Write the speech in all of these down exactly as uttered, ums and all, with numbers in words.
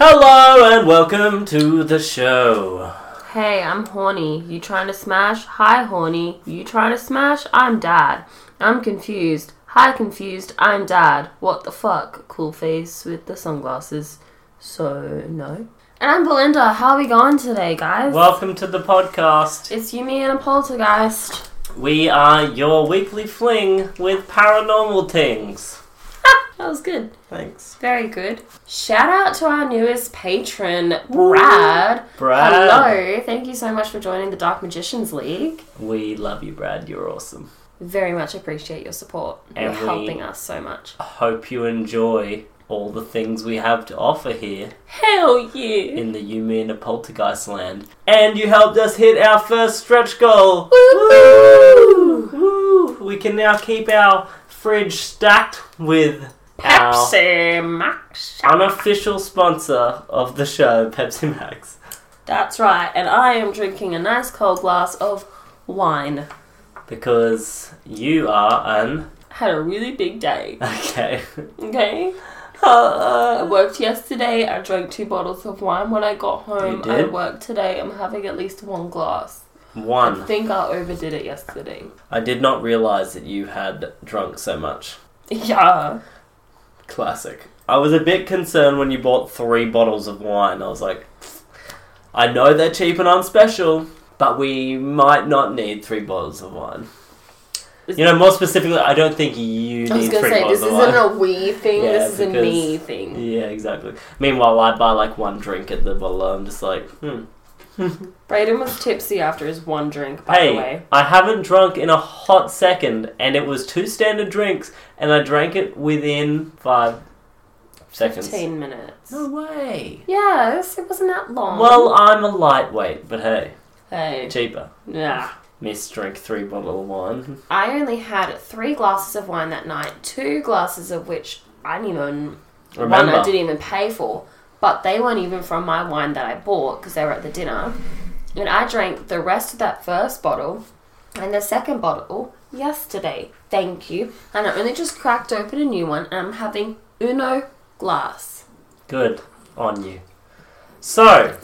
Hello and welcome to the show. Hey, I'm horny. You trying to smash? Hi, horny. You trying to smash? I'm dad. I'm confused. Hi, confused. I'm dad. What the fuck? Cool face with the sunglasses. So, no. And I'm Belinda. How are we going today, guys? Welcome to the podcast. It's you, me, and a poltergeist. We are your weekly fling with paranormal things. That was good. Thanks. Very good. Shout out to our newest patron, Brad. Brad. Hello. Thank you so much for joining the Dark Magicians League. We love you, Brad. You're awesome. Very much appreciate your support. And You're helping us so much. Hope you enjoy all the things we have to offer here. Hell yeah. In the You, Me and a Poltergeist land. And you helped us hit our first stretch goal. Woo! Woo! We can now keep our fridge stacked with Pepsi Max, unofficial sponsor of the show, Pepsi Max. That's right, and I am drinking a nice cold glass of wine. Because you are an... Had a really big day. Okay. Okay? Uh, I worked yesterday, I drank two bottles of wine when I got home. You did? I worked today, I'm having at least one glass. One. I think I overdid it yesterday. I did not realise that you had drunk so much. Yeah. Classic. I was a bit concerned when you bought three bottles of wine. I was like, I know they're cheap and on special, but we might not need three bottles of wine. You know, more specifically, I don't think you need three bottles of wine. I was going to say, this isn't wine. a we thing, yeah, this is because, a me thing. Yeah, exactly. Meanwhile, I buy like one drink at the bottle, I'm just like, hmm. Brayden was tipsy after his one drink, by hey, the way. I haven't drunk in a hot second, and it was two standard drinks, and I drank it within five seconds. Fifteen minutes. No way. Yes, it wasn't that long. Well, I'm a lightweight, but hey. Hey. Cheaper. Yeah. Miss drink three bottles of wine. I only had three glasses of wine that night, two glasses of which I didn't even... Remember. One I didn't even pay for. But they weren't even from my wine that I bought because they were at the dinner. And I drank the rest of that first bottle and the second bottle yesterday. Thank you. And I only just cracked open a new one and I'm having uno glass. Good on you. So.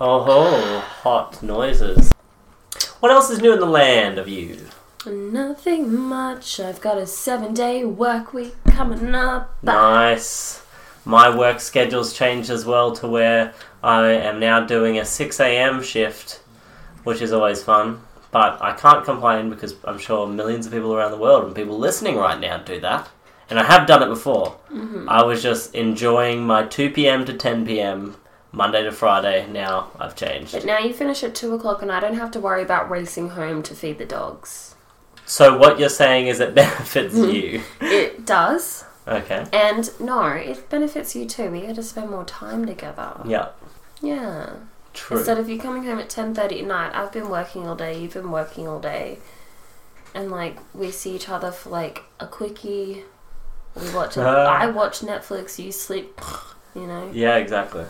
Oh, hot noises. What else is new in the land of you? Nothing much. I've got a seven-day work week coming up. Nice. My work schedule's changed as well to where I am now doing a six a.m. shift, which is always fun. But I can't complain because I'm sure millions of people around the world and people listening right now do that. And I have done it before. Mm-hmm. I was just enjoying my two p.m. to ten p.m. Monday to Friday. Now I've changed. But now you finish at two o'clock and I don't have to worry about racing home to feed the dogs. So what you're saying is it benefits you? It does. Okay. And no, it benefits you too. We get to spend more time together. Yeah. Yeah. True. Instead of you coming home at ten thirty at night, I've been working all day, you've been working all day. And like, we see each other for like a quickie. We watch, uh, I watch Netflix, you sleep, you know. Yeah, exactly.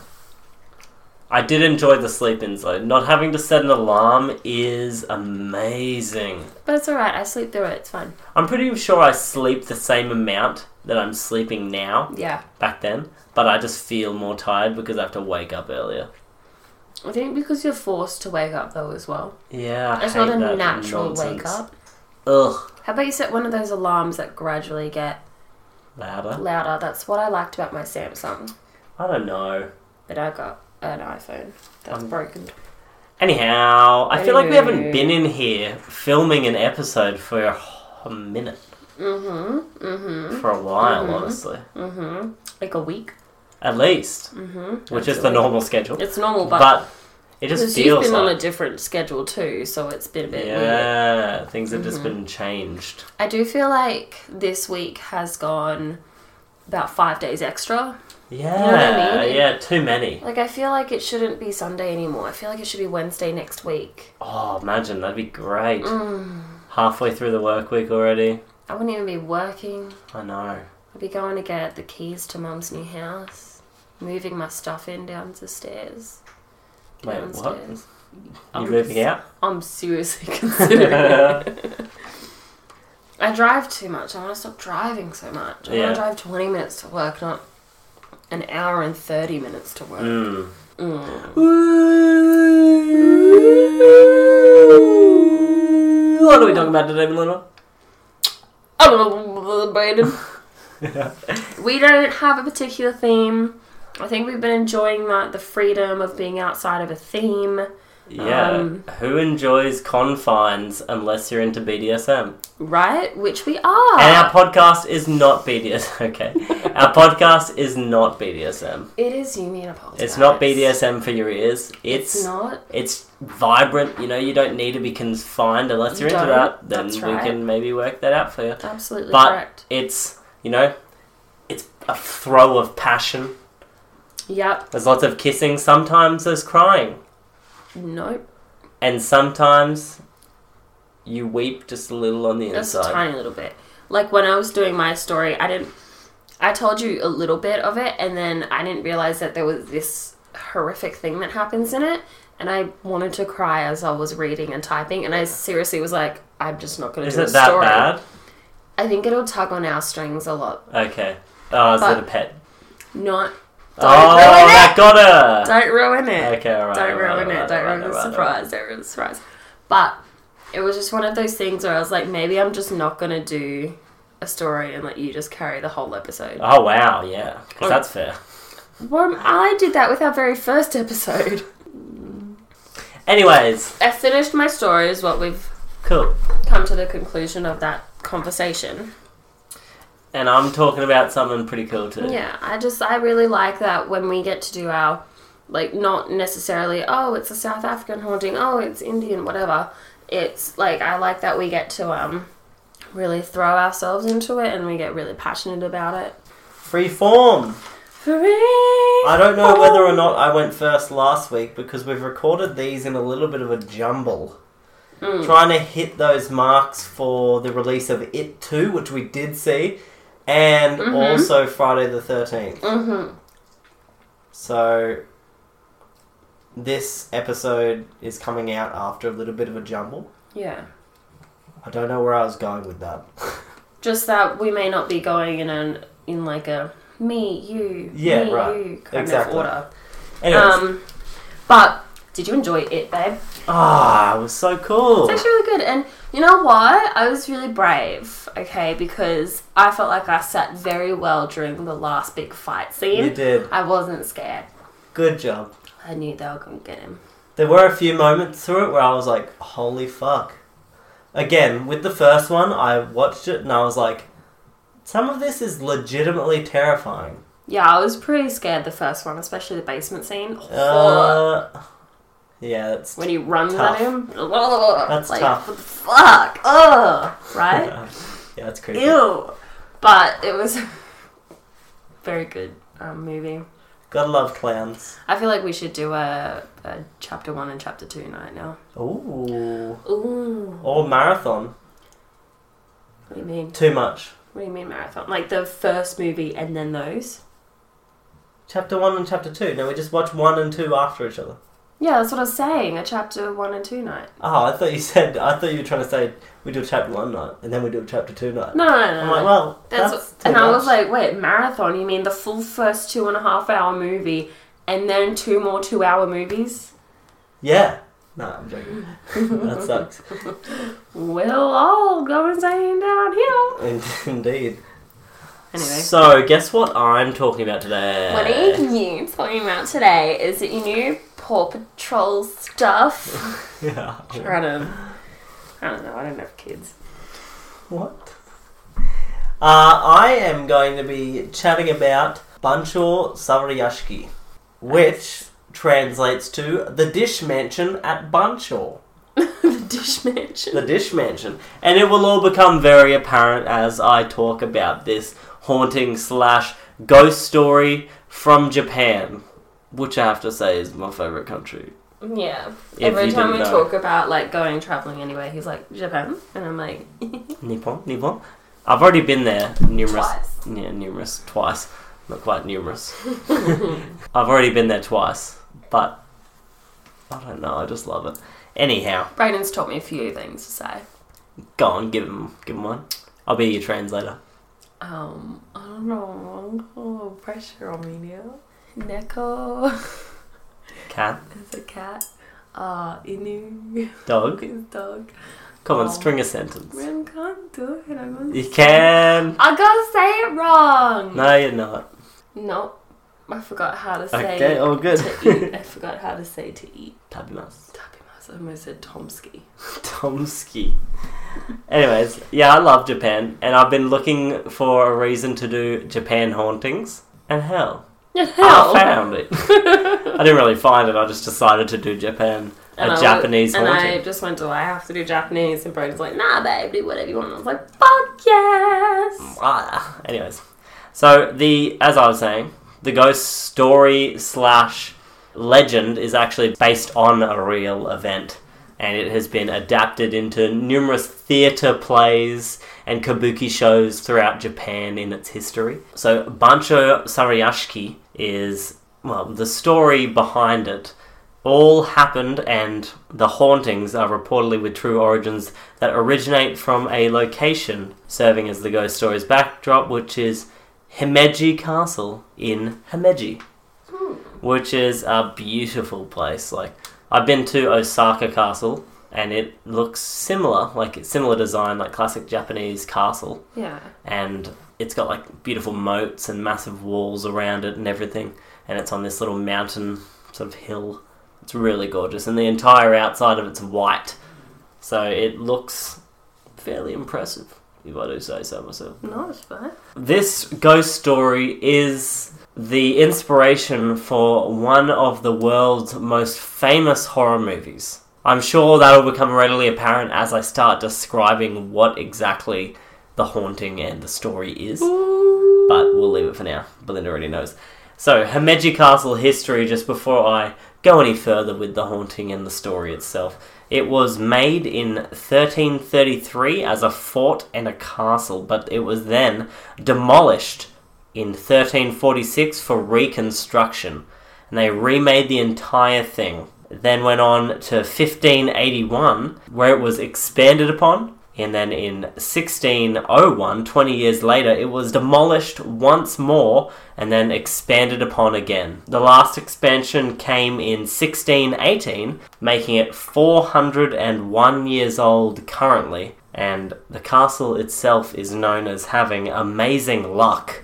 I did enjoy the sleep-ins though. Not having to set an alarm is amazing. But it's alright, I sleep through it, it's fine. I'm pretty sure I sleep the same amount that I'm sleeping now. Yeah. Back then. But I just feel more tired because I have to wake up earlier. I think because you're forced to wake up though as well. Yeah. I it's hate not a that natural nonsense. Wake up. Ugh. How about you set one of those alarms that gradually get louder? Louder. That's what I liked about my Samsung. I don't know. But I got an iPhone that's um, broken. Anyhow, I feel like we haven't been in here filming an episode for a, a minute. Mm-hmm. Mm-hmm. For a while, mm-hmm. honestly. Mm-hmm. Like a week. At least. Mm-hmm. Which Absolutely. is the normal schedule. It's normal, but... but it just feels you've been like... on a different schedule too, so it's been a bit yeah, weird. Yeah, things have mm-hmm. just been changed. I do feel like this week has gone about five days extra. Yeah, you know what I mean? Yeah, too many. Like, I feel like it shouldn't be Sunday anymore. I feel like it should be Wednesday next week. Oh, imagine. That'd be great. Mm. Halfway through the work week already. I wouldn't even be working. I know. I'd be going to get the keys to Mum's new house, moving my stuff in down the stairs. Wait, what? You're moving out? I'm seriously considering it. I drive too much. I want to stop driving so much. I yeah. want to drive twenty minutes to work, not an hour and thirty minutes to work. Mm. Mm. What are we talking about today, Melinda? I don't know, Brandon. yeah. We don't have a particular theme. I think we've been enjoying like, the freedom of being outside of a theme. Yeah. Um, Who enjoys confines unless you're into B D S M? Right? Which we are. And our podcast is not B D S M. Okay. Our podcast is not B D S M. It is you mean apologize. It's not B D S M for your ears. It's, it's not. It's vibrant. You know, you don't need to be confined unless you're you into that. Then That's we right. can maybe work that out for you. Absolutely but correct. But it's, you know, it's a throw of passion. Yep. There's lots of kissing. Sometimes there's crying. Nope. And sometimes you weep just a little on the just inside. Just a tiny little bit. Like when I was doing my story, I didn't... I told you a little bit of it, and then I didn't realise that there was this horrific thing that happens in it, and I wanted to cry as I was reading and typing, and I seriously was like, I'm just not going to do a story. Is it that bad? I think it'll tug on our strings a lot. Okay. Oh, is but it a pet? Not... Don't oh, that it. got her! Don't ruin it. Okay, alright. Don't right, ruin right, it. Right, don't right, ruin right, the right, surprise. Right. Don't ruin the surprise. But it was just one of those things where I was like, maybe I'm just not going to do a story and let you just carry the whole episode. Oh, wow, yeah. Because that's fair. Well, I did that with our very first episode. Anyways. I finished my story is what we've cool. come to the conclusion of that conversation. And I'm talking about something pretty cool too. Yeah, I just, I really like that when we get to do our, like, not necessarily, oh, it's a South African haunting, oh, it's Indian, whatever. It's, like, I like that we get to um really throw ourselves into it and we get really passionate about it. Free form. Free I don't know form. whether or not I went first last week because we've recorded these in a little bit of a jumble. Mm. Trying to hit those marks for the release of It two, which we did see. And mm-hmm. also Friday the thirteenth. Mm-hmm. So, this episode is coming out after a little bit of a jumble. Yeah. I don't know where I was going with that. Just that we may not be going in an in like a me, you, yeah, me, right. you kind exactly. of order. Anyways. Um, but, did you enjoy it, babe? Ah, oh, it was so cool. It's actually really good. And you know what? I was really brave, okay, because I felt like I sat very well during the last big fight scene. You did. I wasn't scared. Good job. I knew they were going to get him. There were a few moments through it where I was like, holy fuck. Again, with the first one, I watched it and I was like, some of this is legitimately terrifying. Yeah, I was pretty scared the first one, especially the basement scene. Uh... Oh. Yeah, that's when he runs tough. at him. Ugh, that's like, tough. What the fuck? Ugh, right? yeah. yeah, that's crazy. Ew, but it was a very good um, movie. Gotta love clowns. I feel like we should do a, a chapter one and chapter two night now. Ooh. Ooh. Or marathon. What do you mean? Too much. What do you mean marathon? Like the first movie and then those. Chapter one and chapter two. No, we just watch one and two after each other. Yeah, that's what I was saying, a chapter one and two night. Oh, I thought you said, I thought you were trying to say, we do a chapter one night, and then we do a chapter two night. No, no, no. I'm no, like, well, that's, that's too And much. I was like, wait, marathon, you mean the full first two and a half hour movie, and then two more two hour movies? Yeah. No, I'm joking. That sucks. We'll all go insane down here. Indeed. Anyway. So, guess what I'm talking about today? What are you talking about today? Is that your new Paw Patrol stuff. Yeah. Trying to... I don't know. I don't have kids. What? Uh, I am going to be chatting about Bancho Sarayashiki, which translates to the Dish Mansion at Bancho. The Dish Mansion. The Dish Mansion. And it will all become very apparent as I talk about this haunting slash ghost story from Japan, which I have to say is my favourite country. Yeah. Every time we know. talk about like going travelling anywhere, he's like, Japan? And I'm like... Nippon? Nippon? I've already been there numerous... Twice. Yeah, numerous. Twice. Not quite numerous. I've already been there twice, but I don't know. I just love it. Anyhow. Brayden's taught me a few things to say. Go on, give him, give him one. I'll be your translator. Um, I don't know. Oh, pressure on me now. Neko. Cat. It's a cat. Uh, Inu. Dog. It's dog. Come on, um, string a sentence. I can't do it. I can't you can. I gotta say it wrong. No, you're not. No. I forgot how to say okay, all good. to eat. I forgot how to say to eat. Tabimas. Tabimas. I almost said Tomsky. Tomsky. Anyways, yeah, I love Japan. And I've been looking for a reason to do Japan hauntings. And hell. And hell. I found it. I didn't really find it. I just decided to do Japan. And a Japanese haunting. And I just went, do I have to do Japanese? And Brody's like, nah, babe, do whatever you want. And I was like, fuck yes! Ah, anyways. So, the as I was saying, the ghost story slash legend is actually based on a real event. And it has been adapted into numerous theatre plays and kabuki shows throughout Japan in its history. So, Bancho Sarayashiki is, well, the story behind it all happened, and the hauntings are reportedly with true origins that originate from a location serving as the ghost story's backdrop, which is Himeji Castle in Himeji, hmm. which is a beautiful place. Like, I've been to Osaka Castle, and it looks similar, like it's similar design, like classic Japanese castle. Yeah. And it's got like beautiful moats and massive walls around it and everything, and it's on this little mountain sort of hill. It's really gorgeous, and the entire outside of it's white, so it looks fairly impressive, if I do say so myself. No, it's fine. This ghost story is the inspiration for one of the world's most famous horror movies. I'm sure that'll become readily apparent as I start describing what exactly the haunting and the story is, Ooh. But we'll leave it for now. Belinda already knows. So, Himeji Castle history, just before I go any further with the haunting and the story itself. It was made in thirteen thirty-three as a fort and a castle, but it was then demolished in thirteen forty-six for reconstruction. And they remade the entire thing. It then went on to fifteen eighty-one, where it was expanded upon. And then in sixteen oh one, twenty years later, it was demolished once more and then expanded upon again. The last expansion came in sixteen eighteen, making it four hundred one years old currently. And the castle itself is known as having amazing luck,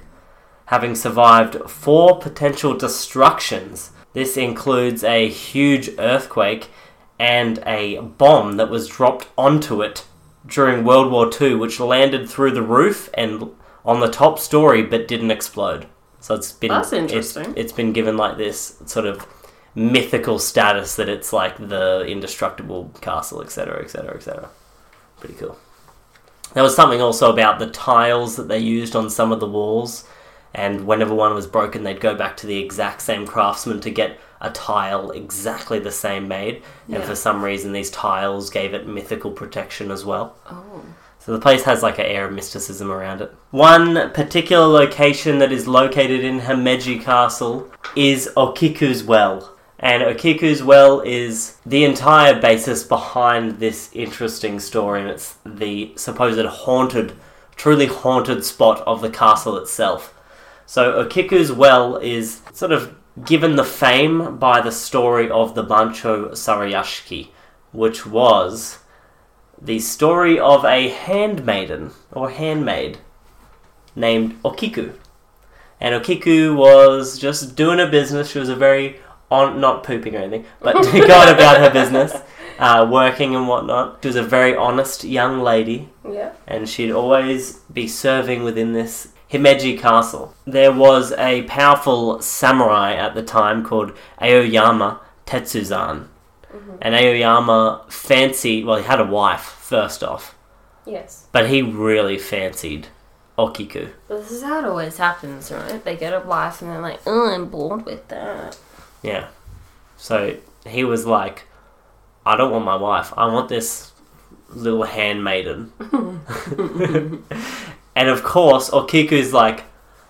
having survived four potential destructions. This includes a huge earthquake and a bomb that was dropped onto it during World War Two, which landed through the roof and on the top story, but didn't explode. So it's been that's interesting. It's, it's been given like this sort of mythical status that it's like the indestructible castle, et cetera, et cetera, et cetera. Pretty cool. There was something also about the tiles that they used on some of the walls, and whenever one was broken, they'd go back to the exact same craftsman to get a tile exactly the same made. And yeah. for some reason, these tiles gave it mythical protection as well. Oh. So the place has like an air of mysticism around it. One particular location that is located in Himeji Castle is Okiku's Well. And Okiku's Well is the entire basis behind this interesting story. And it's the supposed haunted, truly haunted spot of the castle itself. So Okiku's Well is sort of given the fame by the story of the Bancho Sarayashiki, which was the story of a handmaiden, or handmaid, named Okiku. And Okiku was just doing her business. She was a very on not pooping or anything, but going about her business, uh, working and whatnot. She was a very honest young lady. Yeah. And she'd always be serving within this Himeji Castle. There was a powerful samurai at the time called Aoyama Tetsuzan. Mm-hmm. And Aoyama fancied... Well, he had a wife, first off. Yes. But he really fancied Okiku. Well, this is how it always happens, right? They get a wife and they're like, oh, I'm bored with that. Yeah. So he was like, I don't want my wife. I want this little handmaiden. And of course, Okiku's like,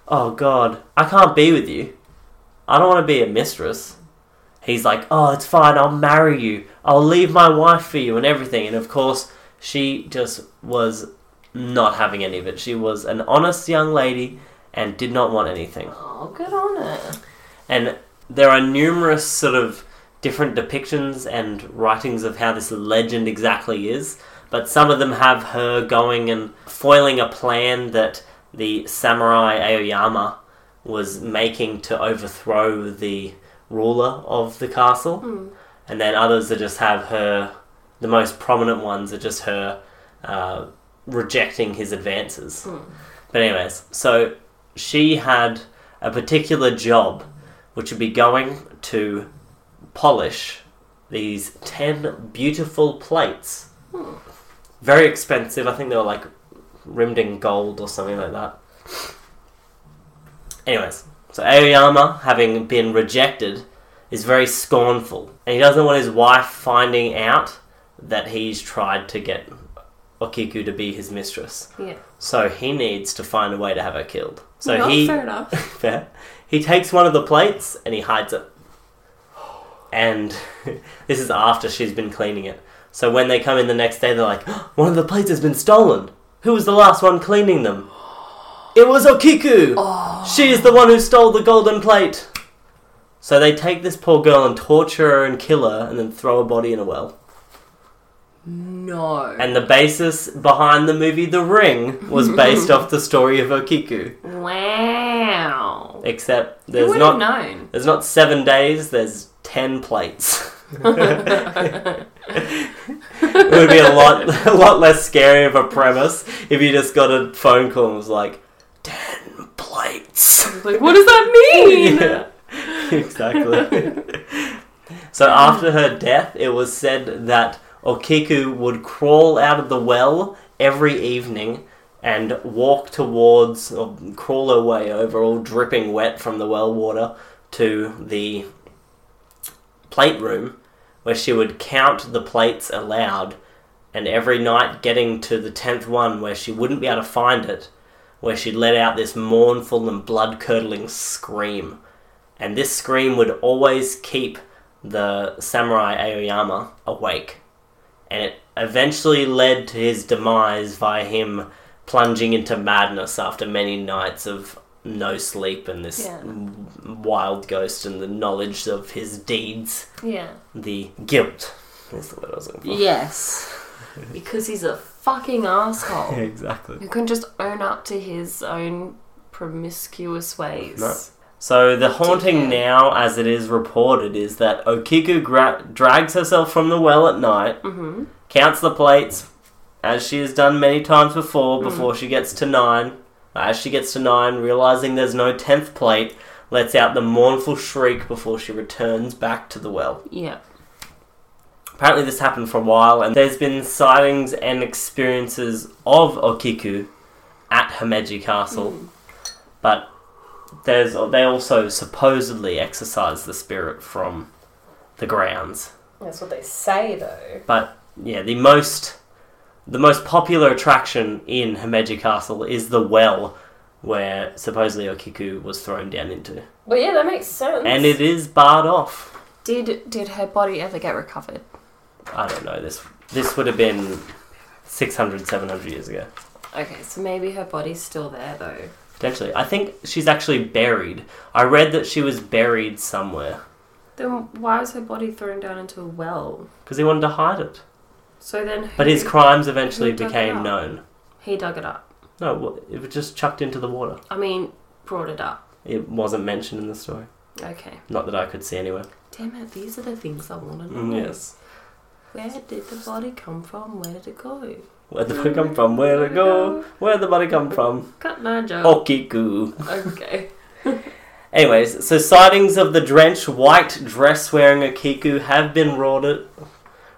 oh God, I can't be with you. I don't want to be a mistress. He's like, oh, it's fine. I'll marry you. I'll leave my wife for you and everything. And of course, she just was not having any of it. She was an honest young lady and did not want anything. Oh, good on her. And there are numerous sort of different depictions and writings of how this legend exactly is, but some of them have her going and foiling a plan that the samurai Aoyama was making to overthrow the ruler of the castle. Mm. And then others that just have her, the most prominent ones are just her uh, rejecting his advances. Mm. But anyways, so she had a particular job which would be going to polish these ten beautiful plates. Hmm. Very expensive. I think they were like rimmed in gold or something like that. Anyways, so Aoyama, having been rejected, is very scornful. And he doesn't want his wife finding out that he's tried to get Okiku to be his mistress. Yeah. So he needs to find a way to have her killed. So Not he... fair enough. Fair. He takes one of the plates and he hides it. And this is after she's been cleaning it. So when they come in the next day, they're like, oh, one of the plates has been stolen. Who was the last one cleaning them? It was Okiku. Oh. She is the one who stole the golden plate. So they take this poor girl and torture her and kill her and then throw her body in a well. No. And the basis behind the movie The Ring was based off the story of Okiku. Wow. Except there's not known. There's not seven days, there's ten plates. It would be a lot a lot less scary of a premise if you just got a phone call and was like, ten plates. Like, what does that mean? Yeah, exactly. So after her death, it was said that Okiku would crawl out of the well every evening and walk towards, or crawl her way over, all dripping wet from the well water, to the plate room, where she would count the plates aloud, and every night getting to the tenth one, where she wouldn't be able to find it, where she'd let out this mournful and blood-curdling scream. And this scream would always keep the samurai Aoyama awake. And it eventually led to his demise by him plunging into madness after many nights of no sleep and this yeah. wild ghost and the knowledge of his deeds. Yeah. The guilt. That's the word I was looking for. Yes. Because he's a fucking asshole. Yeah, exactly. He couldn't just own up to his own promiscuous ways. No. So the haunting now, as it is reported, is that Okiku gra- drags herself from the well at night, mm-hmm. counts the plates, as she has done many times before, before mm. she gets to nine. As she gets to nine, realising there's no tenth plate, lets out the mournful shriek before she returns back to the well. Yeah. Apparently this happened for a while, and there's been sightings and experiences of Okiku at Himeji Castle, mm. but... There's, they also supposedly exorcise the spirit from the grounds. That's what they say, though. But, yeah, the most the most popular attraction in Himeji Castle is the well where supposedly Okiku was thrown down into. Well, yeah, that makes sense. And it is barred off. Did did her body ever get recovered? I don't know. This this would have been six hundred, seven hundred years ago. Okay, so maybe her body's still there, though. Potentially. I think she's actually buried. I read that she was buried somewhere. Then why was her body thrown down into a well? Because he wanted to hide it. So then who, But his crimes eventually became known. He dug it up. No, well, it was just chucked into the water. I mean, brought it up. It wasn't mentioned in the story. Okay. Not that I could see anywhere. Damn it, these are the things I want to know. Mm, yes. Where did the body come from? Where did it go? Where did the body come from? Where did it go? Where did the body come from? Cut my job. Okiku. Okay. Anyways, so sightings of the drenched white dress-wearing Okiku have been rorted,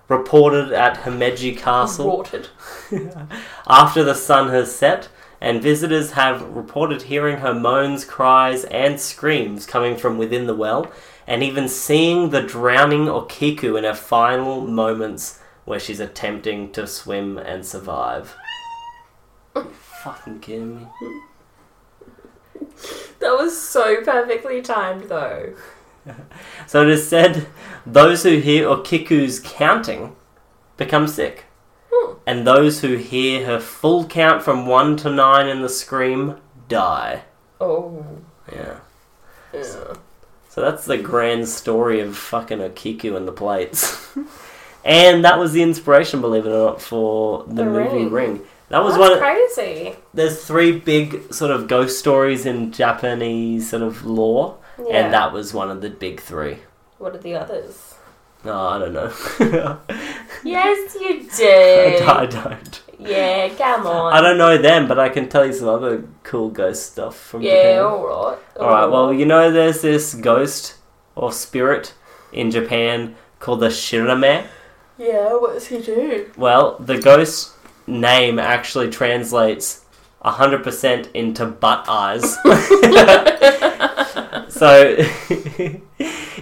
reported at Himeji Castle after the sun has set, and visitors have reported hearing her moans, cries, and screams coming from within the well, and even seeing the drowning Okiku in her final moments where she's attempting to swim and survive. Are you fucking kidding me? That was so perfectly timed, though. So it is said those who hear Okiku's counting become sick. Hmm. And those who hear her full count from one to nine in the scream die. Oh. Yeah. Yeah. So, so that's the grand story of fucking Okiku and the plates. And that was the inspiration, believe it or not, for the, the movie Ring. Ring. That was That's one crazy. Of, there's three big sort of ghost stories in Japanese sort of lore, yeah. And that was one of the big three. What are the others? Oh, I don't know. Yes, you did. I don't. Yeah, come on. I don't know them, but I can tell you some other cool ghost stuff from yeah, Japan. Yeah, all right. All, all right, right, well, you know there's this ghost or spirit in Japan called the Shireme. Yeah, what does he do? Well, the ghost name actually translates one hundred percent into butt eyes. So,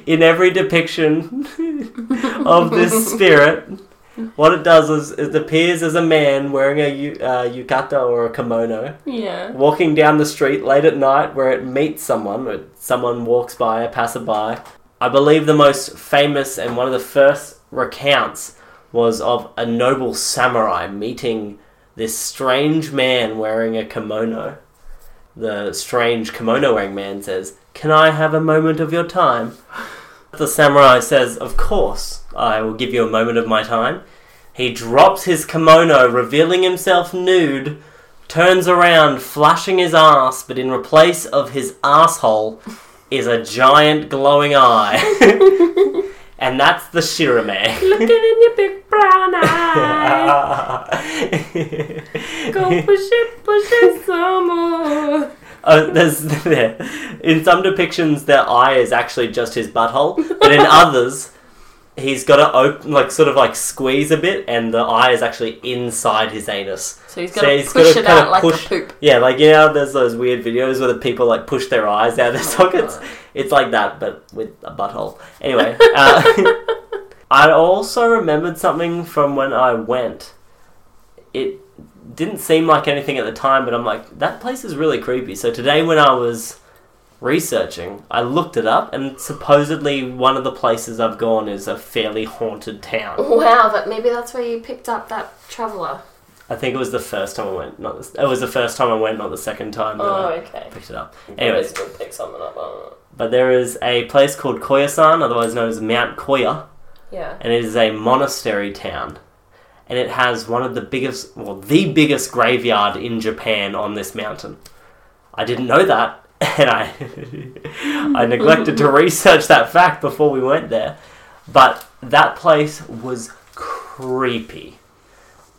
in every depiction of this spirit, what it does is it appears as a man wearing a uh, yukata or a kimono, yeah, walking down the street late at night where it meets someone, or someone walks by, a passerby. I believe the most famous and one of the first recounts was of a noble samurai meeting this strange man wearing a kimono. The strange kimono-wearing man says, "Can I have a moment of your time?" The samurai says, "Of course, I will give you a moment of my time." He drops his kimono, revealing himself nude, turns around, flashing his ass, but in replace of his asshole is a giant glowing eye. And that's the Shirame. Looking in your big brown eye. Go push it, push it some more. Oh, there's, there. In some depictions, their eye is actually just his butthole. But in others, he's got to open, like, sort of like squeeze a bit, and the eye is actually inside his anus. So he's got so to he's push got to it out like push, a poop. Yeah, like, you know, there's those weird videos where the people, like, push their eyes out of their oh sockets. God. It's like that, but with a butthole. Anyway, uh, I also remembered something from when I went. It didn't seem like anything at the time, but I'm like, that place is really creepy. So today when I was researching, I looked it up, and supposedly one of the places I've gone is a fairly haunted town. Wow, but maybe that's where you picked up that traveller. I think it was the first time I went. Not the, it was the first time I went, not the second time. Oh, I okay. Picked it up. Anyways, we'll pick something up. I don't know. But there is a place called Koyasan, otherwise known as Mount Kōya. Yeah. And it is a monastery town, and it has one of the biggest, well, the biggest graveyard in Japan on this mountain. I didn't know that, and I I neglected to research that fact before we went there. But that place was creepy.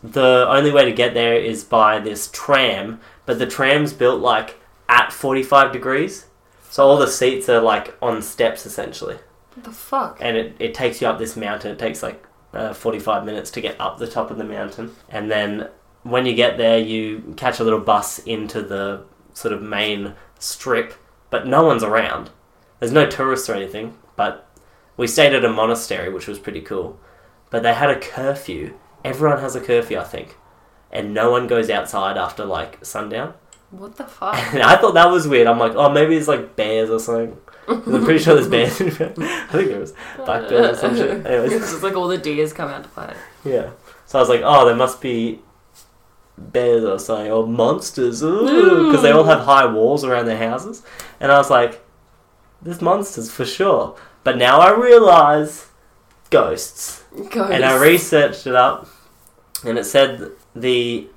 The only way to get there is by this tram, but the tram's built, like, at forty-five degrees, so all the seats are, like, on steps, essentially. What the fuck? And it, it takes you up this mountain. It takes, like, uh, forty-five minutes to get up the top of the mountain. And then when you get there, you catch a little bus into the sort of main strip, but no one's around. There's no tourists or anything, but we stayed at a monastery, which was pretty cool. But they had a curfew. Everyone has a curfew, I think. And no one goes outside after, like, sundown. What the fuck? And I thought that was weird. I'm like, oh, maybe it's, like, bears or something. I'm pretty sure there's bears in Japan. I think there was black bears or some shit. Anyways. It's just, like, all the deers come out to play. Yeah. So I was like, oh, there must be bears or something, or monsters. Because they all have high walls around their houses. And I was like, there's monsters for sure. But now I realise ghosts. Ghosts. And I researched it up. And it said the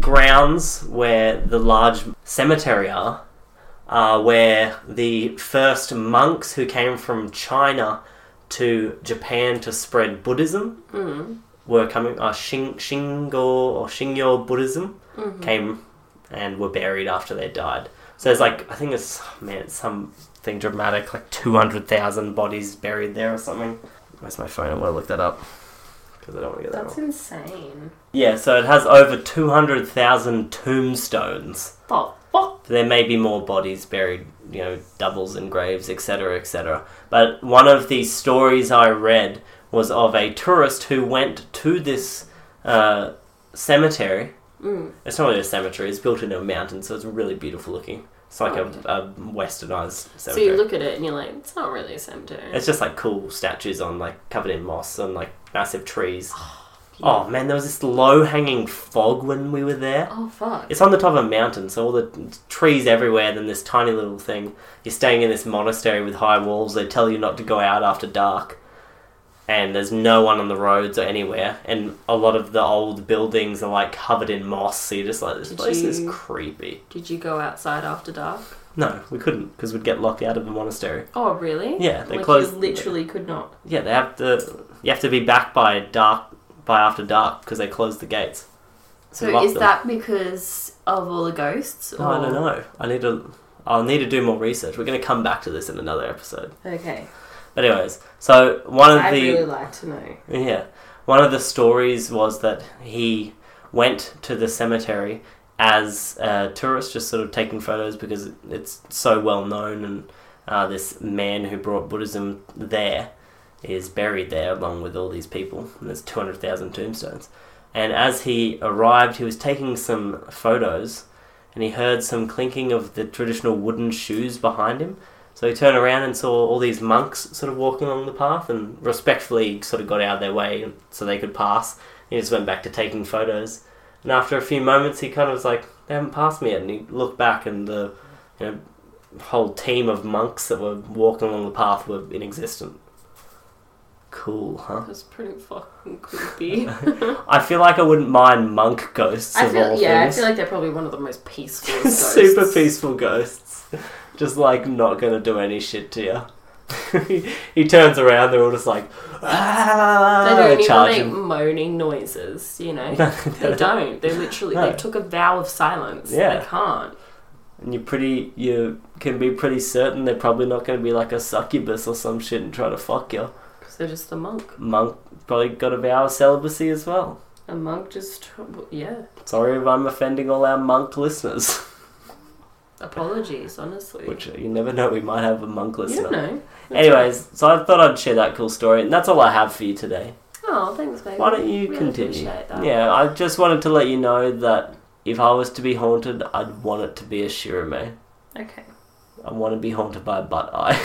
grounds where the large cemetery are, are where the first monks who came from China to Japan to spread Buddhism mm. were coming. Uh, Shing, Shingo or Shingyo Buddhism mm-hmm. came and were buried after they died. So there's like, I think it's, man, it's something dramatic, like two hundred thousand bodies buried there or something. Where's my phone? I want to look that up. Because I don't want to get that wrong. That's insane. Yeah, so it has over two hundred thousand tombstones. Oh, what? There may be more bodies buried, you know, doubles in graves, et cetera, et cetera. But one of the stories I read was of a tourist who went to this uh, cemetery. Mm. It's not really a cemetery, it's built into a mountain, so it's really beautiful looking. It's like oh, a, a westernized cemetery. So you look at it and you're like, it's not really a cemetery. It's just like cool statues on, like, covered in moss and like massive trees. Oh, oh man, there was this low-hanging fog when we were there. Oh fuck. It's on the top of a mountain, so all the trees everywhere, then this tiny little thing. You're staying in this monastery with high walls, they tell you not to go out after dark. And there's no one on the roads or anywhere. And a lot of the old buildings are, like, covered in moss. So you're just like, this did place you, is creepy. Did you go outside after dark? No, we couldn't, because we'd get locked out of the monastery. Oh, really? Yeah, they like closed. You literally yeah. could not. Yeah, they have to. You have to be back by dark, by after dark, because they closed the gates. So is them. That because of all the ghosts? Or? No, I don't know. I need to. I'll need to do more research. We're going to come back to this in another episode. Okay. But anyways, so one of the... I'd really like to know. Yeah. One of the stories was that he went to the cemetery as a tourist, just sort of taking photos because it's so well known, and uh, this man who brought Buddhism there is buried there along with all these people. And there's two hundred thousand tombstones. And as he arrived, he was taking some photos and he heard some clinking of the traditional wooden shoes behind him. So he turned around and saw all these monks sort of walking along the path and respectfully sort of got out of their way so they could pass. He just went back to taking photos. And after a few moments, he kind of was like, they haven't passed me yet. And he looked back and the you know, whole team of monks that were walking along the path were inexistent. Cool, huh? That's pretty fucking creepy. I feel like I wouldn't mind monk ghosts I feel, of all yeah, things. I feel like they're probably one of the most peaceful ghosts. Super peaceful ghosts. Just, like, not going to do any shit to you. he, he turns around, they're all just like, ah! They don't even charging. Make moaning noises, you know? No, they, they don't. don't. They literally, no. they took a vow of silence. Yeah. They can't. And you pretty, you can be pretty certain they're probably not going to be like a succubus or some shit and try to fuck you. Because they're just a monk. Monk probably got a vow of celibacy as well. A monk just, tr- yeah. Sorry if I'm offending all our monk listeners. Apologies, honestly. Which you never know, we might have a monk listener. You don't know. That's anyways, right. So I thought I'd share that cool story, and that's all I have for you today. Oh, thanks, baby. Why don't you really continue? That. Yeah, I just wanted to let you know that if I was to be haunted, I'd want it to be a Shireme. Okay. I want to be haunted by a butt eye.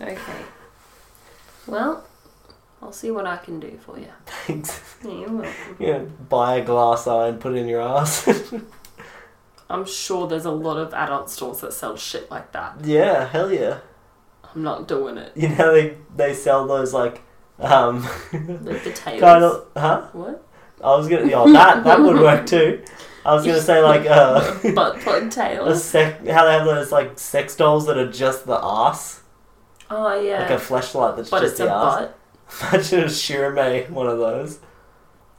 Okay. Well, I'll see what I can do for you. Thanks. Yeah, you're welcome. Yeah, buy a glass eye and put it in your ass. I'm sure there's a lot of adult stores that sell shit like that. Yeah, hell yeah. I'm not doing it. You know, they, they sell those, like, um... like the tails. Kind of, huh? What? I was going to... Oh, that, that would work too. I was going to say, like, uh... butt plug tails. Sec, how they have those, like, sex dolls that are just the arse. Oh, yeah. Like a fleshlight that's but just the arse. But it's a butt. Imagine a Shireme, one of those.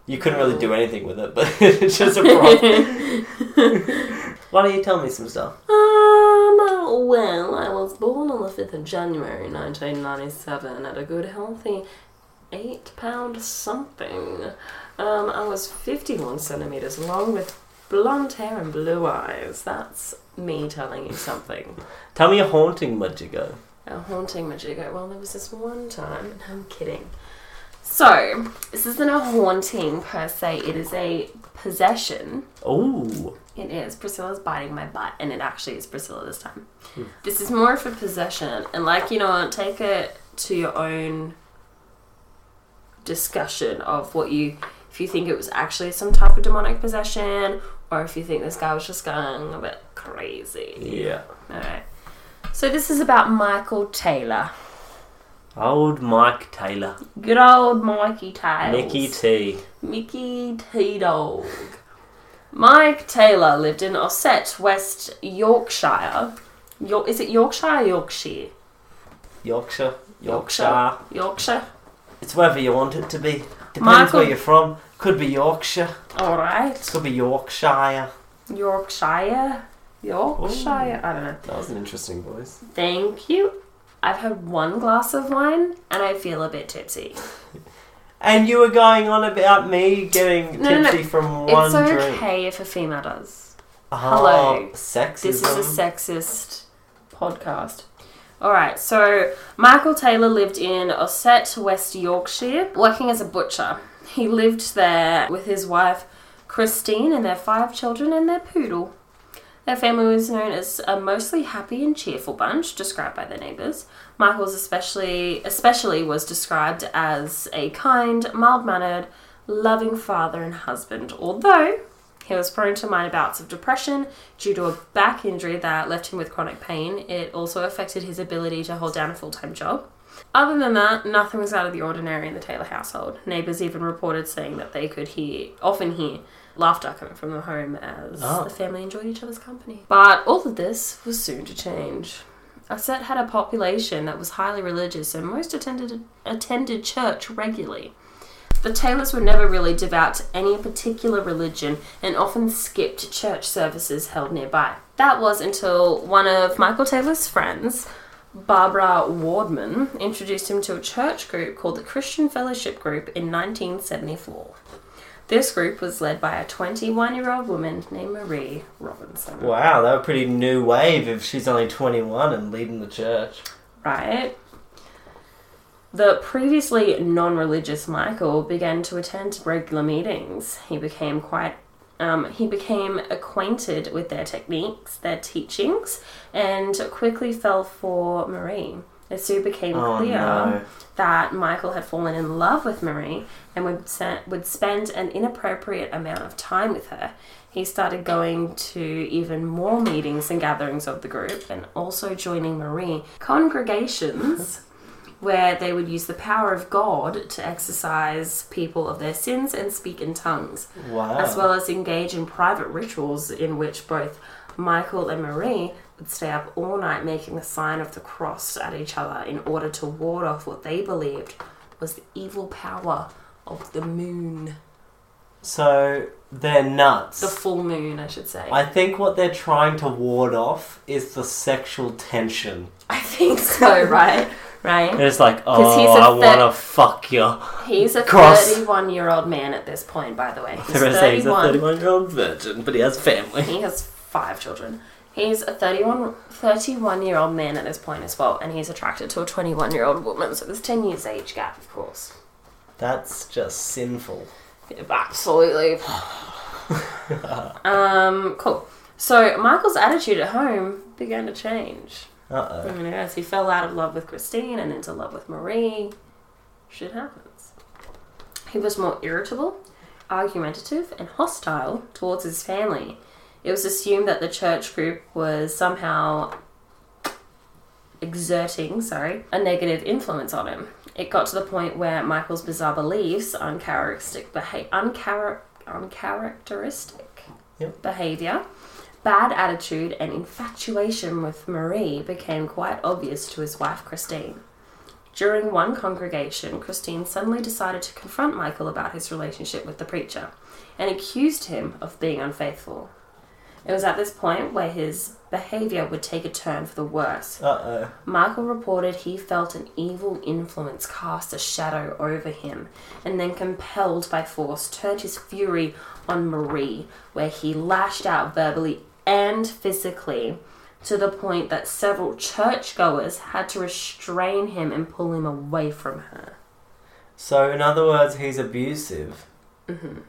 You couldn't really do anything with it, but it's just a problem. Why don't you tell me some stuff? Um, well, I was born on the fifth of January nineteen ninety-seven at a good healthy eight pound something. Um, I was fifty-one centimetres long with blonde hair and blue eyes. That's me telling you something. Tell me a haunting Majigo. A haunting Majigo. Well, there was this one time, and I'm kidding. So, this isn't a haunting per se, it is a possession. Oh. It is. Priscilla's biting my butt, and it actually is Priscilla this time. Hmm. This is more of a possession, and like, you know, take it to your own discussion of what you, if you think it was actually some type of demonic possession, or if you think this guy was just going a bit crazy. Yeah. Alright. So this is about Michael Taylor. Old Mike Taylor. Good old Mikey Tails. Mickey T. Mickey T-Dog. Mike Taylor lived in Ossett, West Yorkshire. York- is it Yorkshire or Yorkshire? Yorkshire. Yorkshire. Yorkshire. It's wherever you want it to be. Depends Michael. Where you're from. Could be Yorkshire. Alright. Could be Yorkshire. Yorkshire. Yorkshire. Ooh, I don't know. That was an interesting voice. Thank you. I've had one glass of wine and I feel a bit tipsy. And you were going on about me getting no, tipsy no, no. from one it's drink. It's okay if a female does. Oh, hello. Sexism. This is a sexist podcast. Alright, so Michael Taylor lived in Ossett, West Yorkshire, working as a butcher. He lived there with his wife Christine and their five children and their poodle. Their family was known as a mostly happy and cheerful bunch, described by their neighbours. Michael's especially especially was described as a kind, mild-mannered, loving father and husband, although he was prone to minor bouts of depression due to a back injury that left him with chronic pain. It also affected his ability to hold down a full-time job. Other than that, nothing was out of the ordinary in the Taylor household. Neighbours even reported saying that they could hear, often hear, laughter coming from the home as oh. the family enjoyed each other's company. But all of this was soon to change. Ossett had a population that was highly religious and most attended attended church regularly. The Taylors were never really devout to any particular religion and often skipped church services held nearby. That was until one of Michael Taylor's friends, Barbara Wardman, introduced him to a church group called the Christian Fellowship Group in nineteen seventy-four. This group was led by a twenty-one-year-old woman named Marie Robinson. Wow, that was a pretty new wave if she's only twenty-one and leading the church. Right. The previously non-religious Michael began to attend regular meetings. He became quite, um, he became acquainted with their techniques, their teachings, and quickly fell for Marie. It soon became oh, clear no. that Michael had fallen in love with Marie and would se- would spend an inappropriate amount of time with her. He started going to even more meetings and gatherings of the group and also joining Marie congregations where they would use the power of God to exorcise people of their sins and speak in tongues. Wow. As well as engage in private rituals in which both Michael and Marie would stay up all night making the sign of the cross at each other in order to ward off what they believed was the evil power of the moon. So they're nuts. The full moon, I should say. I think what they're trying to ward off is the sexual tension. I think so, right? Right? And it's like, oh, he's a I thir- want to fuck you. He's a cross. thirty-one-year-old man at this point, by the way. He's, he's a thirty-one-year-old virgin, but he has family. He has five children. He's a thirty-one, thirty-one-year-old man at this point as well, and he's attracted to a twenty-one-year-old woman, so there's ten years age gap, of course. That's just sinful. Yeah, absolutely. um, cool. So Michael's attitude at home began to change. Uh-oh. You know, as he fell out of love with Christine and into love with Marie, shit happens. He was more irritable, argumentative, and hostile towards his family. It was assumed that the church group was somehow exerting, sorry, a negative influence on him. It got to the point where Michael's bizarre beliefs, uncharacteristic, beha- unchar- uncharacteristic yep. behavior, bad attitude, and infatuation with Marie became quite obvious to his wife, Christine. During one congregation, Christine suddenly decided to confront Michael about his relationship with the preacher and accused him of being unfaithful. It was at this point where his behaviour would take a turn for the worse. Uh-oh. Michael reported he felt an evil influence cast a shadow over him and then, compelled by force, turned his fury on Marie, where he lashed out verbally and physically to the point that several churchgoers had to restrain him and pull him away from her. So, in other words, he's abusive. Mm-hmm.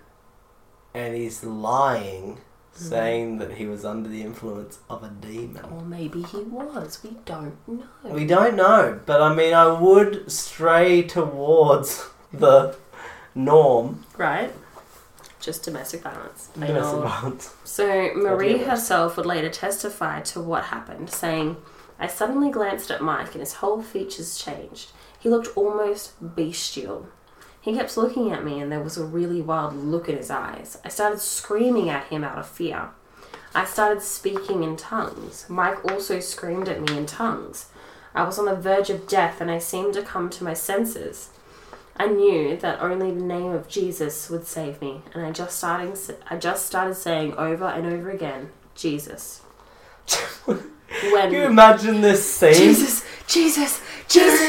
And he's lying, saying that he was under the influence of a demon. Or maybe he was. We don't know. We don't know. But I mean, I would stray towards the norm. Right. Just domestic violence. Domestic violence. So Marie herself would later testify to what happened, saying, "I suddenly glanced at Mike and his whole features changed. He looked almost bestial. He kept looking at me and there was a really wild look in his eyes. I started screaming at him out of fear. I started speaking in tongues. Mike also screamed at me in tongues. I was on the verge of death, and I seemed to come to my senses. I knew that only the name of Jesus would save me, and I just starting, I just started saying over and over again, Jesus. When, can you imagine this scene? Jesus, Jesus, Jesus,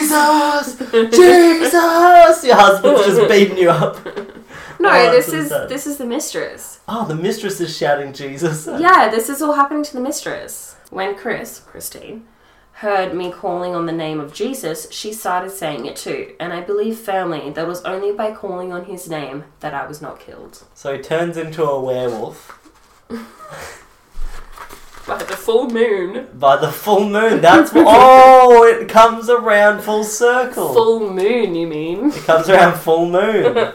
Jesus! Your husband's just beating you up. No, oh, this is sad. This is the mistress. Oh, the mistress is shouting Jesus. Yeah, this is all happening to the mistress. When Chris, Christine, heard me calling on the name of Jesus, she started saying it too, and I believe firmly that it was only by calling on his name that I was not killed. So he turns into a werewolf. By the full moon. By the full moon. That's oh, it comes around full circle. Full moon, you mean? It comes around full moon.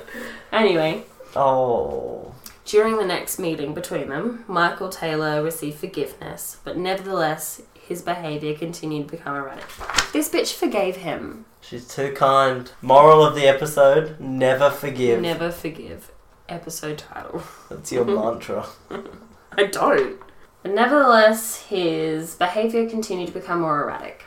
Anyway. Oh. During the next meeting between them, Michael Taylor received forgiveness, but nevertheless, his behaviour continued to become erratic. This bitch forgave him. She's too kind. Moral of the episode, never forgive. Never forgive. Episode title. That's your mantra. I don't. But nevertheless, his behaviour continued to become more erratic.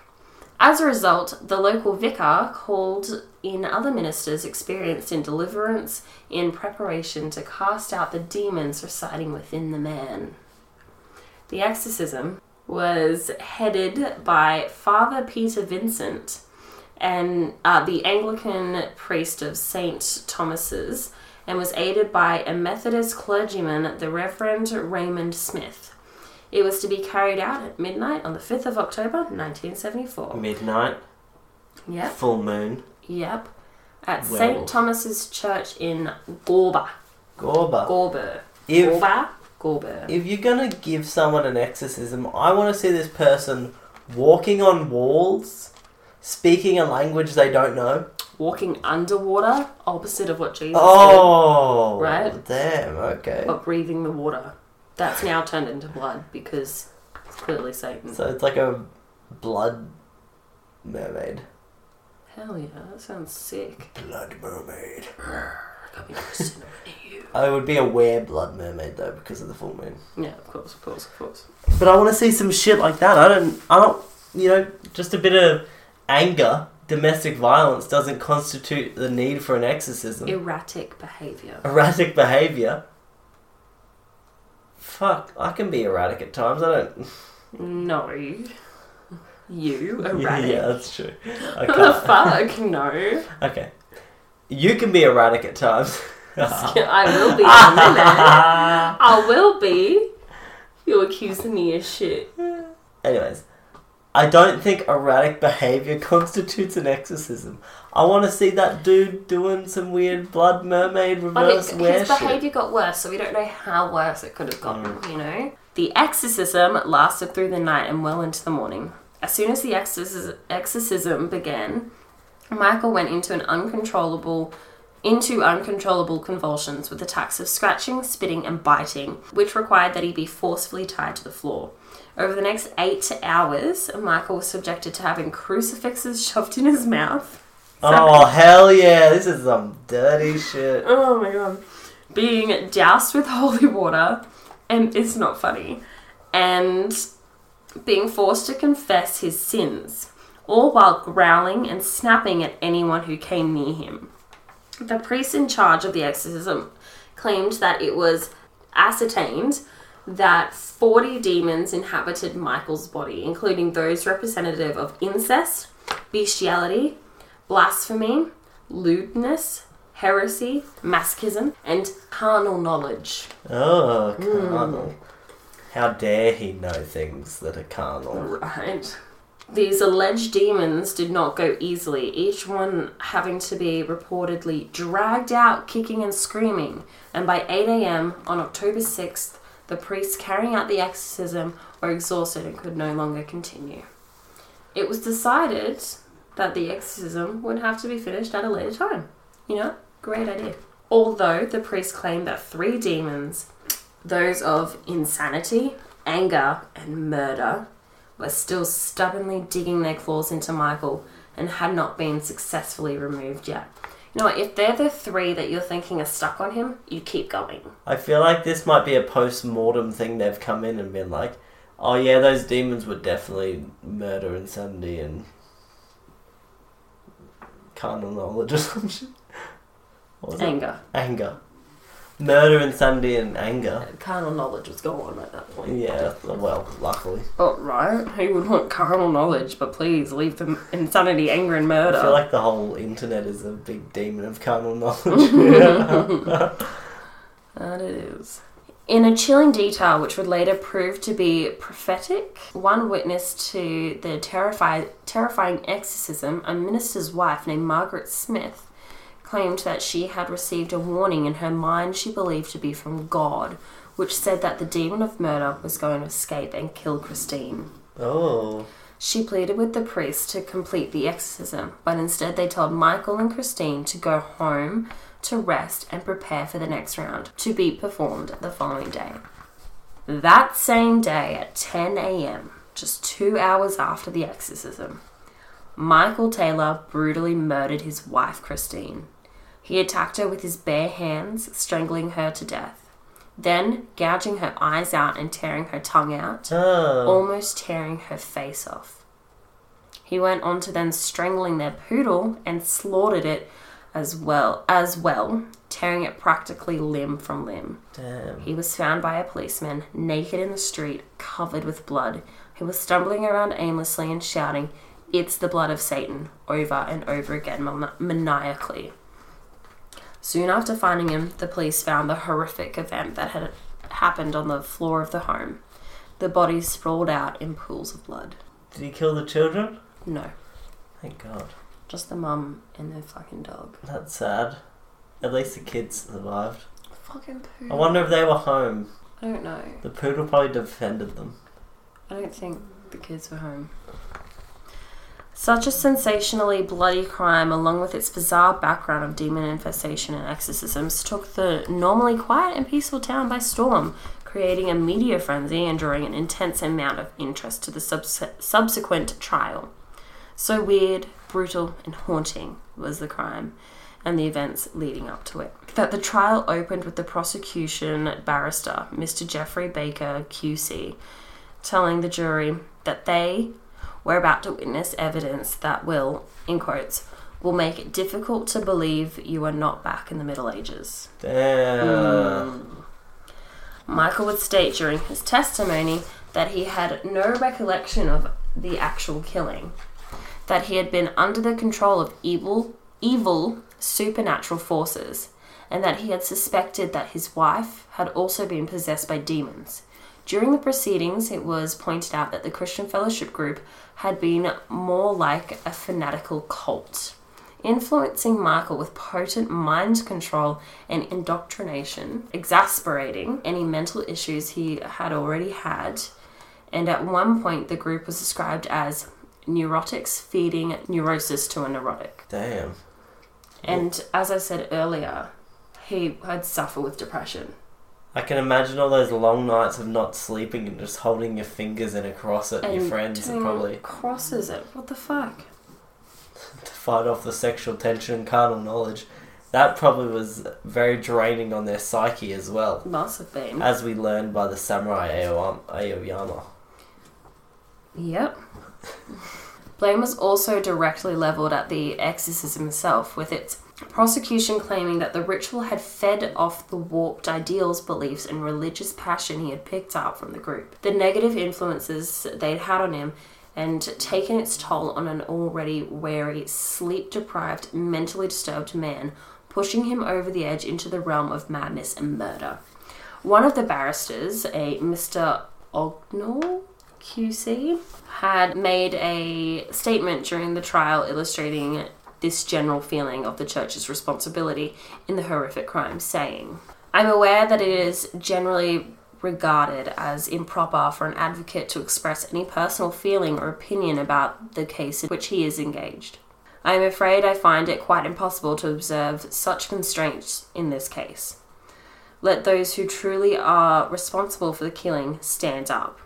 As a result, the local vicar called in other ministers experienced in deliverance in preparation to cast out the demons residing within the man. The exorcism was headed by Father Peter Vincent, and uh, the Anglican priest of Saint Thomas's, and was aided by a Methodist clergyman, the Reverend Raymond Smith. It was to be carried out at midnight on the fifth of October, nineteen seventy-four. Midnight. Yep. Full moon. Yep. At Saint Thomas's Church in Gorba. Gorba. Gorba. If, Gorba. Gorba. If you're going to give someone an exorcism, I want to see this person walking on walls, speaking a language they don't know. Walking underwater, opposite of what Jesus oh, did. Oh. Right? Damn, okay. But breathing the water. That's now turned into blood because it's clearly Satan. So it's like a blood mermaid. Hell yeah, that sounds sick. Blood mermaid. I would be a were blood mermaid though because of the full moon. Yeah, of course, of course, of course. But I want to see some shit like that. I don't, I don't, you know, just a bit of anger. Domestic violence doesn't constitute the need for an exorcism. Erratic behaviour. Erratic behaviour. Fuck, I can be erratic at times, I don't... No. You, erratic. Yeah, that's true. I can't. Fuck, no. Okay. You can be erratic at times. I will be. I will be. You're accusing me of shit. Anyways, I don't think erratic behaviour constitutes an exorcism. I want to see that dude doing some weird blood mermaid reverse wear shit. His behaviour got worse, so we don't know how worse it could have gotten, mm. you know? The exorcism lasted through the night and well into the morning. As soon as the exorcism, exorcism began, Michael went into an uncontrollable, into uncontrollable convulsions with attacks of scratching, spitting and biting, which required that he be forcefully tied to the floor. Over the next eight hours, Michael was subjected to having crucifixes shoved in his mouth. Sorry. Oh, hell yeah. This is some dirty shit. Oh, my God. Being doused with holy water, and it's not funny, and being forced to confess his sins, all while growling and snapping at anyone who came near him. The priest in charge of the exorcism claimed that it was ascertained that forty demons inhabited Michael's body, including those representative of incest, bestiality, blasphemy, lewdness, heresy, masochism, and carnal knowledge. Oh, carnal. Mm. How dare he know things that are carnal. Right. These alleged demons did not go easily, each one having to be reportedly dragged out kicking and screaming, and by eight a.m. on October sixth, the priests carrying out the exorcism were exhausted and could no longer continue. It was decided that the exorcism would have to be finished at a later time. You know, great idea. Although the priests claimed that three demons, those of insanity, anger, and murder, were still stubbornly digging their claws into Michael and had not been successfully removed yet. You know what, if they're the three that you're thinking are stuck on him, you keep going. I feel like this might be a post-mortem thing. They've come in and been like, oh yeah, those demons were definitely murder, insanity, and canonologism. Anger. It? Anger. Murder, insanity, and anger. Carnal knowledge was gone at that point. Yeah, well, luckily. Oh, right? Who would want carnal knowledge? But please, leave the insanity, anger, and murder. I feel like the whole internet is a big demon of carnal knowledge. That it is. In a chilling detail, which would later prove to be prophetic, one witness to the terrifi- terrifying exorcism, a minister's wife named Margaret Smith, claimed that she had received a warning in her mind she believed to be from God, which said that the demon of murder was going to escape and kill Christine. Oh. She pleaded with the priest to complete the exorcism, but instead they told Michael and Christine to go home to rest and prepare for the next round, to be performed the following day. That same day at ten a.m., just two hours after the exorcism, Michael Taylor brutally murdered his wife, Christine. He attacked her with his bare hands, strangling her to death. Then, gouging her eyes out and tearing her tongue out, oh. almost tearing her face off. He went on to then strangling their poodle and slaughtered it as well, as well, tearing it practically limb from limb. Damn. He was found by a policeman, naked in the street, covered with blood, who was stumbling around aimlessly and shouting, "It's the blood of Satan," over and over again, man- maniacally. Soon after finding him, the police found the horrific event that had happened on the floor of the home. The bodies sprawled out in pools of blood. Did he kill the children? No. Thank God. Just the mum and their fucking dog. That's sad. At least the kids survived. Fucking poodle. I wonder if they were home. I don't know. The poodle probably defended them. I don't think the kids were home. Such a sensationally bloody crime, along with its bizarre background of demon infestation and exorcisms, took the normally quiet and peaceful town by storm, creating a media frenzy and drawing an intense amount of interest to the subs- subsequent trial. So weird, brutal, and haunting was the crime, and the events leading up to it, that the trial opened with the prosecution barrister, Mister Jeffrey Baker, Q C, telling the jury that they... we're about to witness evidence that will, in quotes, will make it difficult to believe you are not back in the Middle Ages. Damn. Mm. Michael would state during his testimony that he had no recollection of the actual killing, that he had been under the control of evil, evil supernatural forces, and that he had suspected that his wife had also been possessed by demons. During the proceedings, it was pointed out that the Christian Fellowship Group had been more like a fanatical cult, influencing Michael with potent mind control and indoctrination, exacerbating any mental issues he had already had, and at one point the group was described as neurotics feeding neurosis to a neurotic. Damn. And Ooh. As I said earlier, he had suffered with depression. I can imagine all those long nights of not sleeping and just holding your fingers in a cross at and your friends and probably... crosses it. What the fuck? To fight off the sexual tension and carnal knowledge. That probably was very draining on their psyche as well. Must have been. As we learned by the samurai Aoyama. Yep. Blame was also directly levelled at the exorcism itself, with its... prosecution claiming that the ritual had fed off the warped ideals, beliefs, and religious passion he had picked up from the group, the negative influences they'd had on him, and taken its toll on an already weary, sleep-deprived, mentally disturbed man, pushing him over the edge into the realm of madness and murder. One of the barristers, a Mister Ognall, Q C, had made a statement during the trial illustrating this general feeling of the church's responsibility in the horrific crime, saying, "I'm aware that it is generally regarded as improper for an advocate to express any personal feeling or opinion about the case in which he is engaged. I am afraid I find it quite impossible to observe such constraints in this case. Let those who truly are responsible for the killing stand up.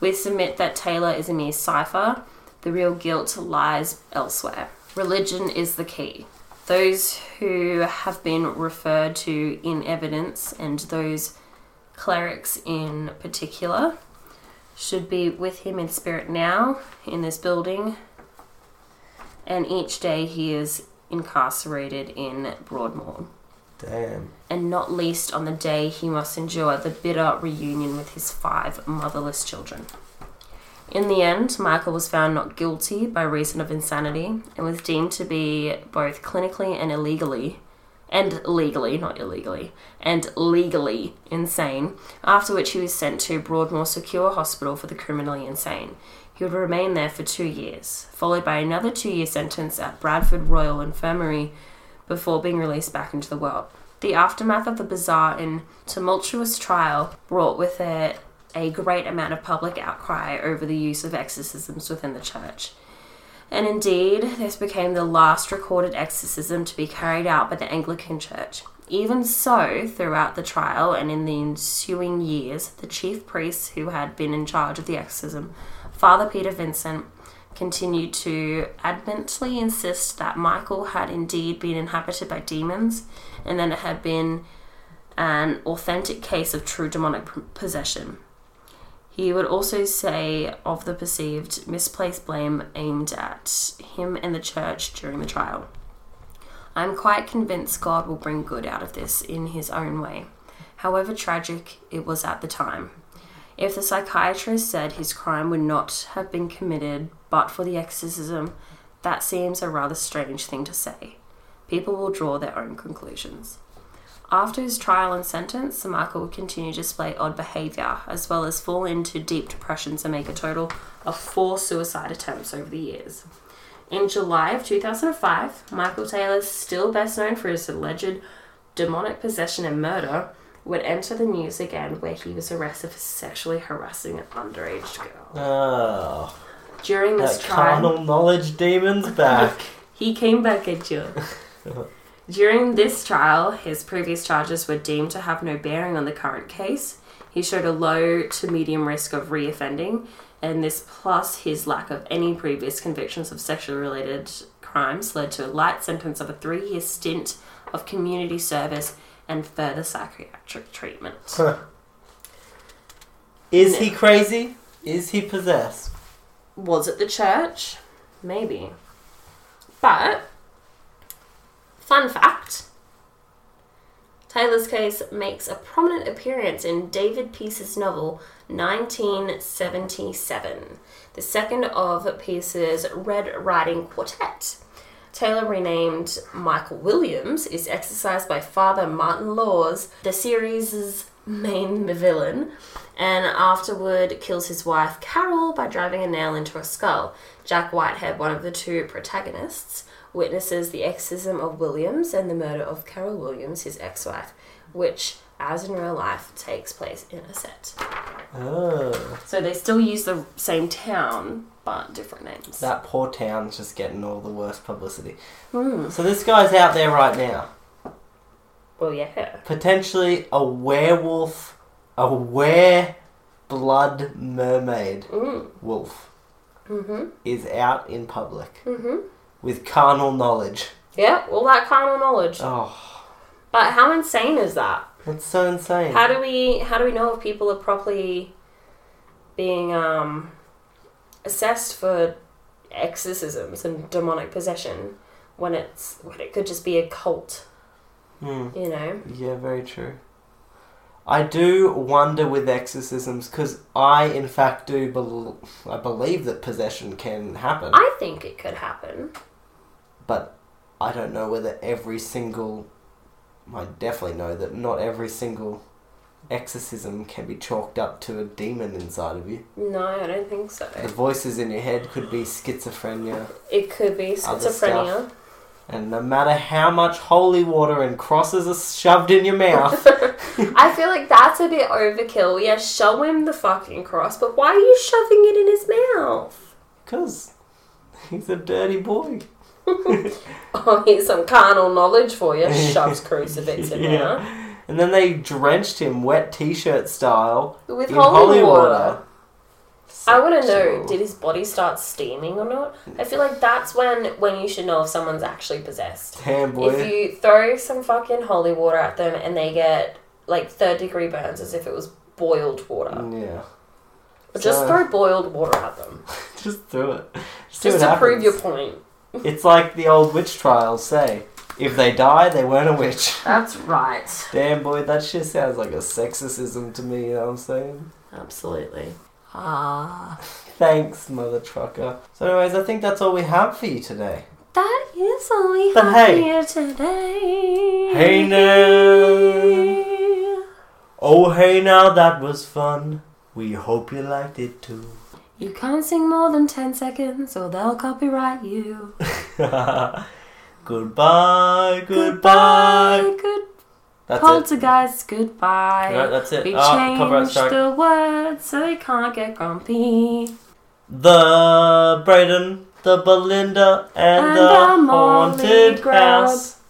We submit that Taylor is a mere cipher. The real guilt lies elsewhere. Religion is the key. Those who have been referred to in evidence, and those clerics in particular, should be with him in spirit now, in this building, and each day he is incarcerated in Broadmoor. Damn. And not least on the day he must endure the bitter reunion with his five motherless children. In the end, Michael was found not guilty by reason of insanity and was deemed to be both clinically and illegally, and legally, not illegally, and legally insane, after which he was sent to Broadmoor Secure Hospital for the criminally insane. He would remain there for two years, followed by another two-year sentence at Bradford Royal Infirmary before being released back into the world. The aftermath of the bizarre and tumultuous trial brought with it a great amount of public outcry over the use of exorcisms within the church. And indeed, this became the last recorded exorcism to be carried out by the Anglican Church. Even so, throughout the trial and in the ensuing years, the chief priest who had been in charge of the exorcism, Father Peter Vincent, continued to adamantly insist that Michael had indeed been inhabited by demons and that it had been an authentic case of true demonic possession. He would also say of the perceived misplaced blame aimed at him and the church during the trial. "I'm quite convinced God will bring good out of this in his own way, however tragic it was at the time. If the psychiatrist said his crime would not have been committed but for the exorcism, that seems a rather strange thing to say. People will draw their own conclusions." After his trial and sentence, Michael would continue to display odd behaviour, as well as fall into deep depressions and make a total of four suicide attempts over the years. In July of two thousand five, Michael Taylor, still best known for his alleged demonic possession and murder, would enter the news again, where he was arrested for sexually harassing an underage girl. Oh. During this trial... carnal knowledge demon's back. He came back at you. During this trial, his previous charges were deemed to have no bearing on the current case. He showed a low to medium risk of reoffending, and this plus his lack of any previous convictions of sexual-related crimes led to a light sentence of a three-year stint of community service and further psychiatric treatment. Huh. Is no. he crazy? Is he possessed? Was it the church? Maybe. But... fun fact, Taylor's case makes a prominent appearance in David Peace's novel nineteen seventy-seven, the second of Peace's Red Riding Quartet. Taylor, renamed Michael Williams, is exercised by Father Martin Laws, the series' main villain, and afterward kills his wife Carol by driving a nail into her skull. Jack Whitehead, one of the two protagonists, witnesses the exorcism of Williams and the murder of Carol Williams, his ex-wife, which, as in real life, takes place in Ossett. Oh. So they still use the same town, but different names. That poor town's just getting all the worst publicity. Mm. So this guy's out there right now. Well, yeah. Potentially a werewolf, a were-blood mermaid mm. wolf mm-hmm. is out in public. Mm-hmm. With carnal knowledge. Yeah, all that carnal knowledge. Oh. But how insane is that? That's so insane. How do we how do we know if people are properly being um, assessed for exorcisms and demonic possession when it's when it could just be a cult? Mm. You know? Yeah, very true. I do wonder with exorcisms, because I, in fact, do bel- I believe that possession can happen. I think it could happen. But I don't know whether every single... I definitely know that not every single exorcism can be chalked up to a demon inside of you. No, I don't think so. The voices in your head could be schizophrenia. It could be schizophrenia. And no matter how much holy water and crosses are shoved in your mouth... I feel like that's a bit overkill. Yeah, show him the fucking cross, but why are you shoving it in his mouth? Because he's a dirty boy. Oh, here's some carnal knowledge for you. Shoves crucifix in yeah. there. And then they drenched him wet t-shirt style with in holy, holy water. water. I want to know, did his body start steaming or not? I feel like that's when, when you should know if someone's actually possessed. Damn, boy. If you throw some fucking holy water at them and they get, like, third-degree burns as if it was boiled water. Yeah. But so, just throw boiled water at them. Just throw it. Just, just to happens. prove your point. It's like the old witch trials say. If they die, they weren't a witch. That's right. Damn, boy, that shit sounds like a sexism to me, you know what I'm saying? Absolutely. Ah. Thanks, mother trucker. So anyways, I think that's all we have for you today. That is all we but have hey. here today. Hey now. Oh, hey now, that was fun. We hope you liked it too. You can't sing more than ten seconds or they'll copyright you. Goodbye, goodbye, good. That's Poltergeist, it. Goodbye. No, that's it. We oh, changed the words so they can't get grumpy. The Brayden, the Belinda, and, and the haunted house.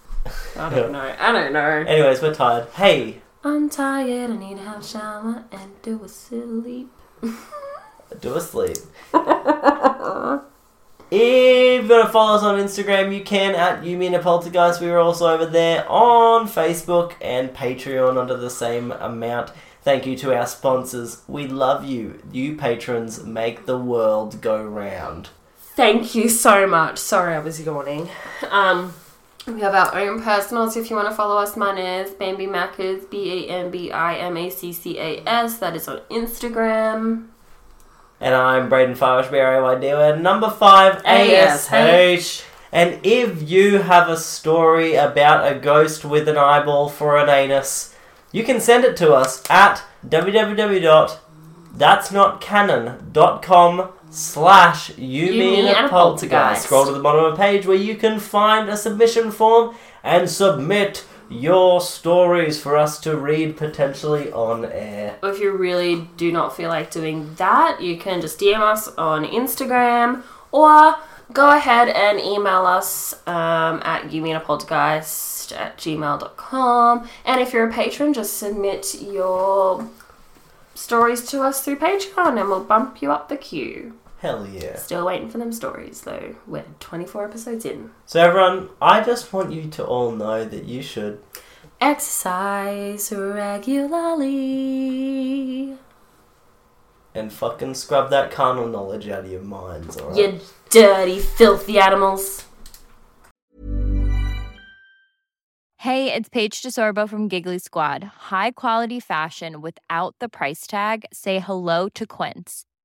I don't know. I don't know. Anyways, we're tired. Hey. I'm tired. I need to have a shower and do a sleep. do a sleep. If you want to follow us on Instagram, you can at YouMeanAPoltergeist. We are also over there on Facebook and Patreon under the same amount. Thank you to our sponsors. We love you. You patrons make the world go round. Thank you so much. Sorry, I was yawning. Um, we have our own personals. If you want to follow us, mine is Bambi Maccas, B A M B I M A C C A S. That is on Instagram. And I'm Braden Farsh, B R A Y D O N, number five, A S H. And if you have a story about a ghost with an eyeball for an anus, you can send it to us at www.thatsnotcanon.com slash you mean a poltergeist. Scroll to the bottom of the page where you can find a submission form and submit your stories for us to read potentially on air. If you really do not feel like doing that, you can just D M us on Instagram or go ahead and email us um, at youmeanapoltergeist at gmail dot com. And if you're a patron, just submit your stories to us through Patreon and we'll bump you up the queue. Hell yeah. Still waiting for them stories, though. We're twenty-four episodes in. So everyone, I just want you to all know that you should exercise regularly. And fucking scrub that carnal knowledge out of your minds, alright? You dirty, filthy animals. Hey, it's Paige DeSorbo from Giggly Squad. High quality fashion without the price tag. Say hello to Quince.